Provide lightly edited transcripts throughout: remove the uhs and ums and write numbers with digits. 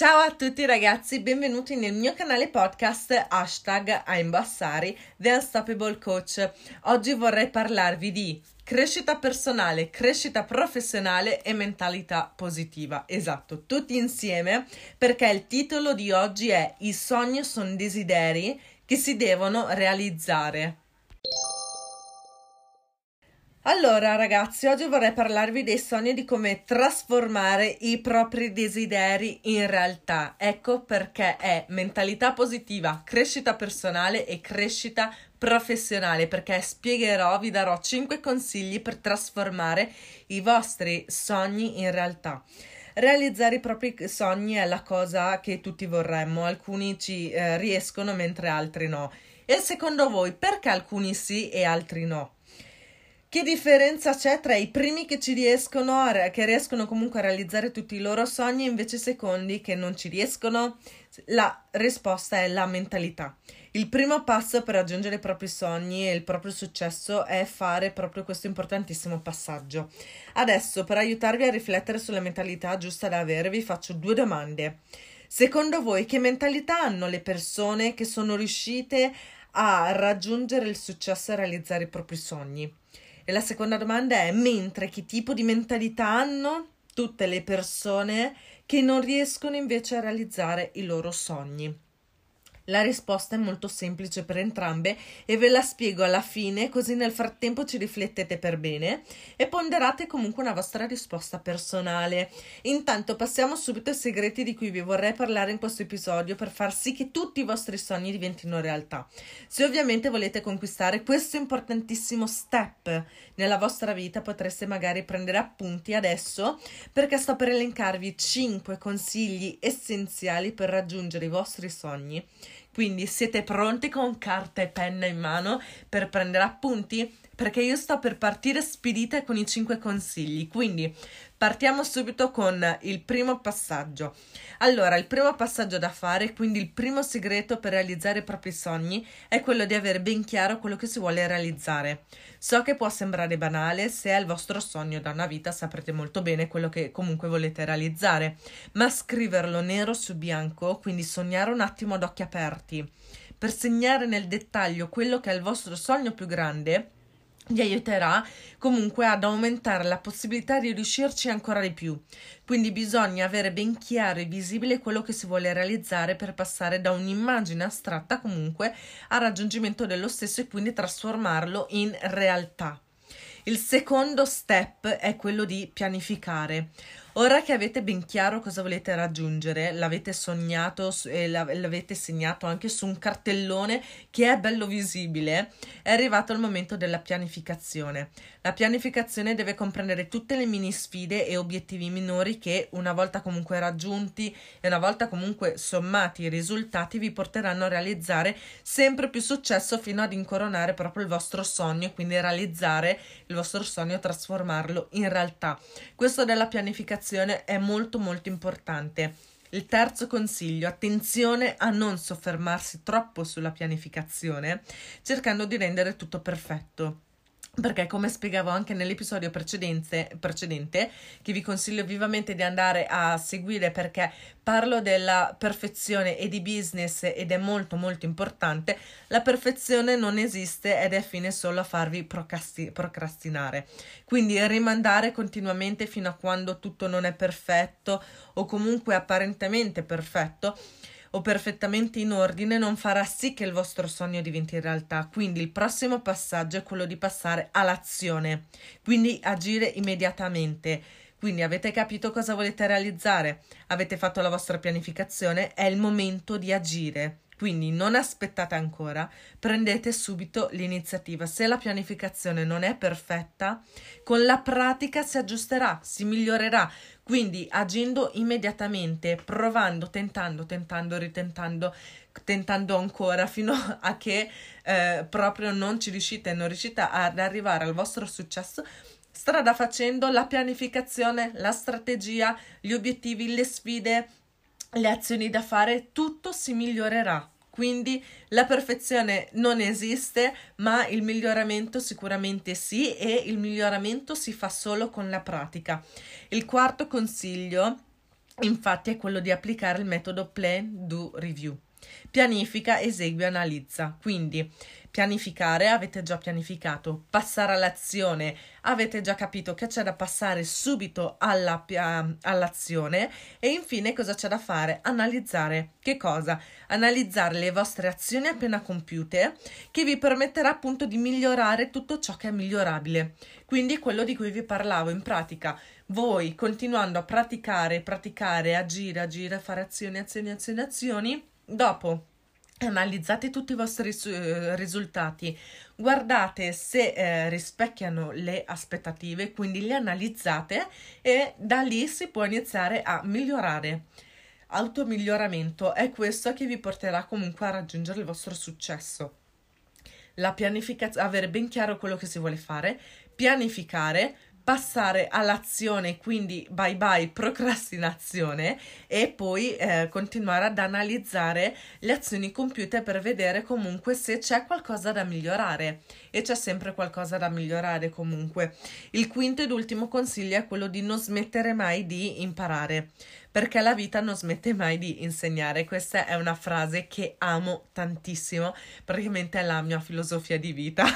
Ciao a tutti ragazzi, benvenuti nel mio canale podcast #ImBossary, The Unstoppable Coach. Oggi vorrei parlarvi di crescita personale, crescita professionale e mentalità positiva. Esatto, tutti insieme, perché il titolo di oggi è "I sogni sono desideri che si devono realizzare". Allora ragazzi, oggi vorrei parlarvi dei sogni, di come trasformare i propri desideri in realtà. Ecco perché è mentalità positiva, crescita personale e crescita professionale, perché vi darò 5 consigli per trasformare i vostri sogni in realtà. Realizzare i propri sogni è la cosa che tutti vorremmo, alcuni ci riescono mentre altri no. E secondo voi perché alcuni sì e altri no? Che differenza c'è tra i primi che ci riescono, che riescono comunque a realizzare tutti i loro sogni, e invece i secondi che non ci riescono? La risposta è la mentalità. Il primo passo per raggiungere i propri sogni e il proprio successo è fare proprio questo importantissimo passaggio. Adesso, per aiutarvi a riflettere sulla mentalità giusta da avere, vi faccio 2 domande. Secondo voi che mentalità hanno le persone che sono riuscite a raggiungere il successo e a realizzare i propri sogni? E la seconda domanda è: mentre che tipo di mentalità hanno tutte le persone che non riescono invece a realizzare i loro sogni? La risposta è molto semplice per entrambe e ve la spiego alla fine, così nel frattempo ci riflettete per bene e ponderate comunque una vostra risposta personale. Intanto passiamo subito ai segreti di cui vi vorrei parlare in questo episodio per far sì che tutti i vostri sogni diventino realtà. Se ovviamente volete conquistare questo importantissimo step nella vostra vita, potreste magari prendere appunti adesso, perché sto per elencarvi 5 consigli essenziali per raggiungere i vostri sogni. Quindi siete pronti con carta e penna in mano per prendere appunti? Perché io sto per partire spedita con i 5 consigli, quindi partiamo subito con il primo passaggio. Allora, il primo passaggio da fare, quindi il primo segreto per realizzare i propri sogni, è quello di avere ben chiaro quello che si vuole realizzare. So che può sembrare banale, se è il vostro sogno da una vita saprete molto bene quello che comunque volete realizzare, ma scriverlo nero su bianco, quindi sognare un attimo ad occhi aperti, per segnare nel dettaglio quello che è il vostro sogno più grande, vi aiuterà comunque ad aumentare la possibilità di riuscirci ancora di più. Quindi bisogna avere ben chiaro e visibile quello che si vuole realizzare per passare da un'immagine astratta comunque al raggiungimento dello stesso e quindi trasformarlo in realtà. Il secondo step è quello di pianificare. Ora che avete ben chiaro cosa volete raggiungere, l'avete sognato e l'avete segnato anche su un cartellone che è bello visibile, è arrivato il momento della pianificazione. La pianificazione deve comprendere tutte le mini sfide e obiettivi minori che, una volta comunque raggiunti e una volta comunque sommati i risultati, vi porteranno a realizzare sempre più successo fino ad incoronare proprio il vostro sogno e quindi realizzare il vostro sogno e trasformarlo in realtà. Questo della pianificazione è molto molto importante. Il terzo consiglio: attenzione a non soffermarsi troppo sulla pianificazione, cercando di rendere tutto perfetto, perché come spiegavo anche nell'episodio precedente, che vi consiglio vivamente di andare a seguire perché parlo della perfezione e di business ed è molto molto importante, la perfezione non esiste ed è fine solo a farvi procrastinare, quindi rimandare continuamente fino a quando tutto non è perfetto o comunque apparentemente perfetto o perfettamente in ordine non farà sì che il vostro sogno diventi realtà. Quindi il prossimo passaggio è quello di passare all'azione, quindi agire immediatamente. Quindi avete capito cosa volete realizzare, avete fatto la vostra pianificazione, è il momento di agire. Quindi non aspettate ancora, prendete subito l'iniziativa. Se la pianificazione non è perfetta, con la pratica si aggiusterà, si migliorerà. Quindi agendo immediatamente, provando, tentando, ritentando, tentando ancora fino a che proprio non ci riuscite e non riuscite ad arrivare al vostro successo. Strada facendo, la pianificazione, la strategia, gli obiettivi, le sfide, le azioni da fare, tutto si migliorerà. Quindi la perfezione non esiste, ma il miglioramento sicuramente sì, e il miglioramento si fa solo con la pratica. Il quarto consiglio, infatti, è quello di applicare il metodo plan, do, review. Pianifica, esegui, analizza. Quindi pianificare, avete già pianificato; passare all'azione, avete già capito che c'è da passare subito all'azione; e infine cosa c'è da fare? Analizzare. Che cosa? Analizzare le vostre azioni appena compiute, che vi permetterà appunto di migliorare tutto ciò che è migliorabile. Quindi quello di cui vi parlavo, in pratica voi continuando a praticare, agire, fare azioni. Dopo analizzate tutti i vostri risultati, guardate se rispecchiano le aspettative, quindi li analizzate, e da lì si può iniziare a migliorare. Automiglioramento è questo che vi porterà comunque a raggiungere il vostro successo. La pianificazione, avere ben chiaro quello che si vuole fare, pianificare, passare all'azione, quindi bye bye procrastinazione, e poi continuare ad analizzare le azioni compiute per vedere comunque se c'è qualcosa da migliorare, e c'è sempre qualcosa da migliorare comunque. Il quinto ed ultimo consiglio è quello di non smettere mai di imparare, perché la vita non smette mai di insegnare. Questa è una frase che amo tantissimo, praticamente è la mia filosofia di vita.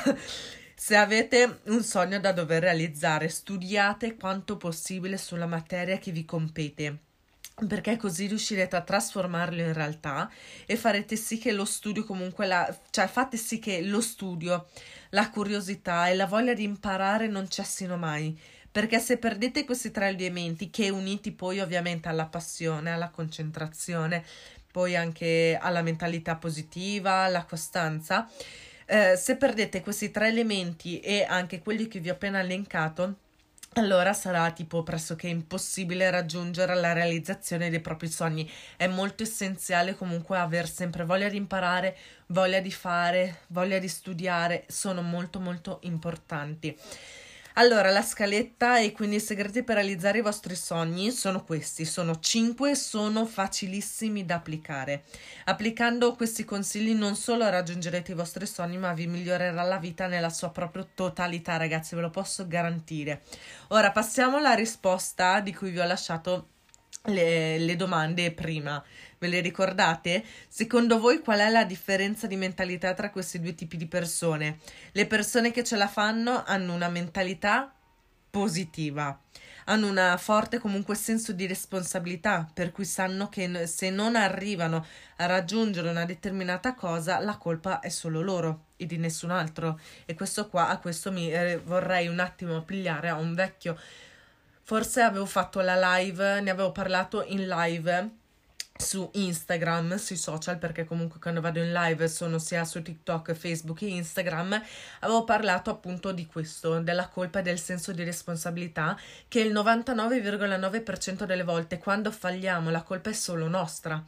Se avete un sogno da dover realizzare, studiate quanto possibile sulla materia che vi compete, perché così riuscirete a trasformarlo in realtà e farete sì che lo studio comunque fate sì che lo studio, la curiosità e la voglia di imparare non cessino mai. Perché se perdete questi tre elementi, che uniti poi ovviamente alla passione, alla concentrazione, poi anche alla mentalità positiva, alla costanza, se perdete questi tre elementi e anche quelli che vi ho appena elencato, allora sarà tipo pressoché impossibile raggiungere la realizzazione dei propri sogni. È molto essenziale comunque aver sempre voglia di imparare, voglia di fare, voglia di studiare, sono molto molto importanti. Allora, la scaletta e quindi i segreti per realizzare i vostri sogni sono questi, sono 5, sono facilissimi da applicare. Applicando questi consigli non solo raggiungerete i vostri sogni, ma vi migliorerà la vita nella sua propria totalità, ragazzi, ve lo posso garantire. Ora passiamo alla risposta di cui vi ho lasciato le domande prima. Ve le ricordate? Secondo voi qual è la differenza di mentalità tra questi due tipi di persone? Le persone che ce la fanno hanno una mentalità positiva, hanno una forte comunque senso di responsabilità, per cui sanno che se non arrivano a raggiungere una determinata cosa, la colpa è solo loro e di nessun altro. E questo qua, a questo mi vorrei un attimo pigliare a un vecchio. Forse avevo fatto la live, ne avevo parlato in live su Instagram, sui social, perché comunque quando vado in live sono sia su TikTok, Facebook e Instagram. Avevo parlato appunto di questo, della colpa e del senso di responsabilità, che il 99,9% delle volte quando falliamo la colpa è solo nostra,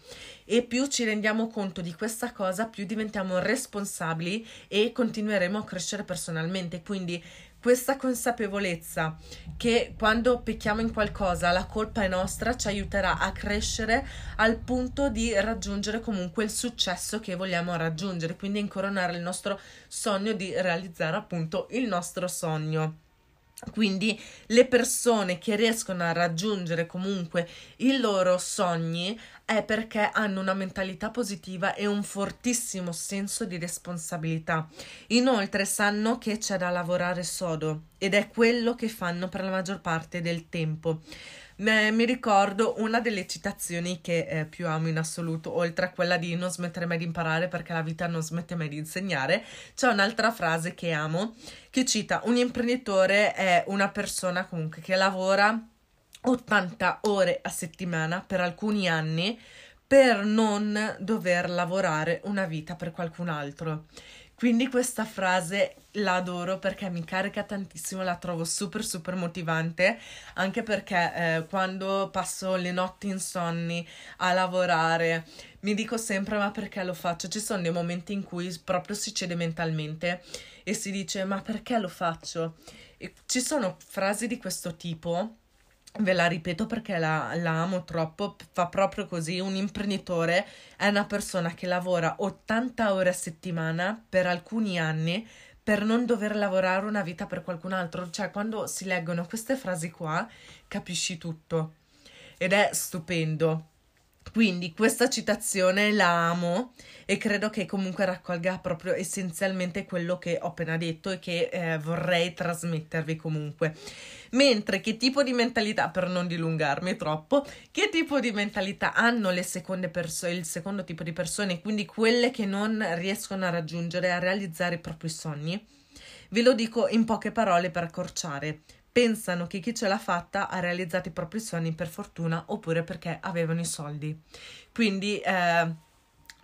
e più ci rendiamo conto di questa cosa più diventiamo responsabili e continueremo a crescere personalmente. Quindi questa consapevolezza che quando pecchiamo in qualcosa la colpa è nostra ci aiuterà a crescere al punto di raggiungere comunque il successo che vogliamo raggiungere, quindi incoronare il nostro sogno, di realizzare appunto il nostro sogno. Quindi le persone che riescono a raggiungere comunque i loro sogni è perché hanno una mentalità positiva e un fortissimo senso di responsabilità. Inoltre sanno che c'è da lavorare sodo, ed è quello che fanno per la maggior parte del tempo. Mi ricordo una delle citazioni che più amo in assoluto, oltre a quella di non smettere mai di imparare perché la vita non smette mai di insegnare, c'è un'altra frase che amo che cita: un imprenditore è una persona comunque che lavora 80 ore a settimana per alcuni anni per non dover lavorare una vita per qualcun altro. Quindi questa frase la adoro perché mi carica tantissimo, la trovo super super motivante, anche perché quando passo le notti insonni a lavorare mi dico sempre: ma perché lo faccio? Ci sono dei momenti in cui proprio si cede mentalmente e si dice: ma perché lo faccio? E ci sono frasi di questo tipo, ve la ripeto perché la amo troppo, fa proprio così. Un imprenditore è una persona che lavora 80 ore a settimana per alcuni anni per non dover lavorare una vita per qualcun altro. Cioè, quando si leggono queste frasi qua capisci tutto ed è stupendo. Quindi questa citazione la amo e credo che comunque raccolga proprio essenzialmente quello che ho appena detto e che vorrei trasmettervi comunque. Mentre che tipo di mentalità, per non dilungarmi troppo, che tipo di mentalità hanno le seconde il secondo tipo di persone, quindi quelle che non riescono a raggiungere, a realizzare i propri sogni? Ve lo dico in poche parole per accorciare. Pensano che chi ce l'ha fatta ha realizzato i propri sogni per fortuna oppure perché avevano i soldi. Quindi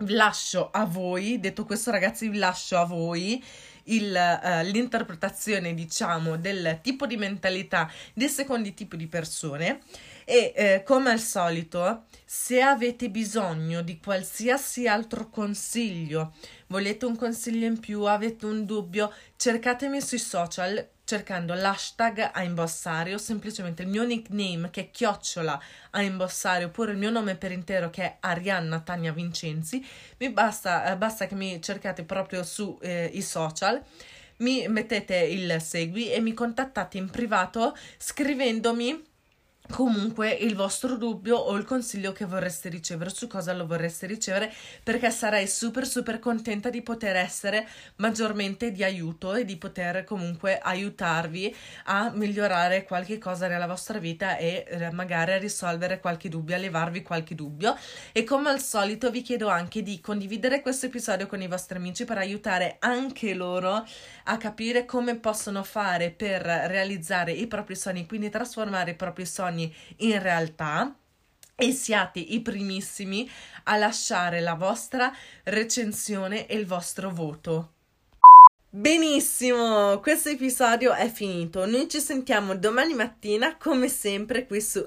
lascio a voi, detto questo ragazzi, vi lascio a voi l'interpretazione, diciamo, del tipo di mentalità dei secondi tipi di persone. E come al solito, se avete bisogno di qualsiasi altro consiglio, volete un consiglio in più, avete un dubbio, cercatemi sui social cercando l'hashtag ImBossary o semplicemente il mio nickname che è @ImBossary oppure il mio nome per intero che è Arianna Tania Vincenzi. Mi basta che mi cercate proprio su i social, mi mettete il segui e mi contattate in privato scrivendomi comunque il vostro dubbio o il consiglio che vorreste ricevere, su cosa lo vorreste ricevere, perché sarei super super contenta di poter essere maggiormente di aiuto e di poter comunque aiutarvi a migliorare qualche cosa nella vostra vita e magari a risolvere qualche dubbio, a levarvi qualche dubbio. E come al solito vi chiedo anche di condividere questo episodio con i vostri amici per aiutare anche loro a capire come possono fare per realizzare i propri sogni, quindi trasformare i propri sogni in realtà. E siate i primissimi a lasciare la vostra recensione e il vostro voto. Benissimo, questo episodio è finito. Noi ci sentiamo domani mattina come sempre qui su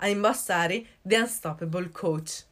#ImBossary The Unstoppable Coach.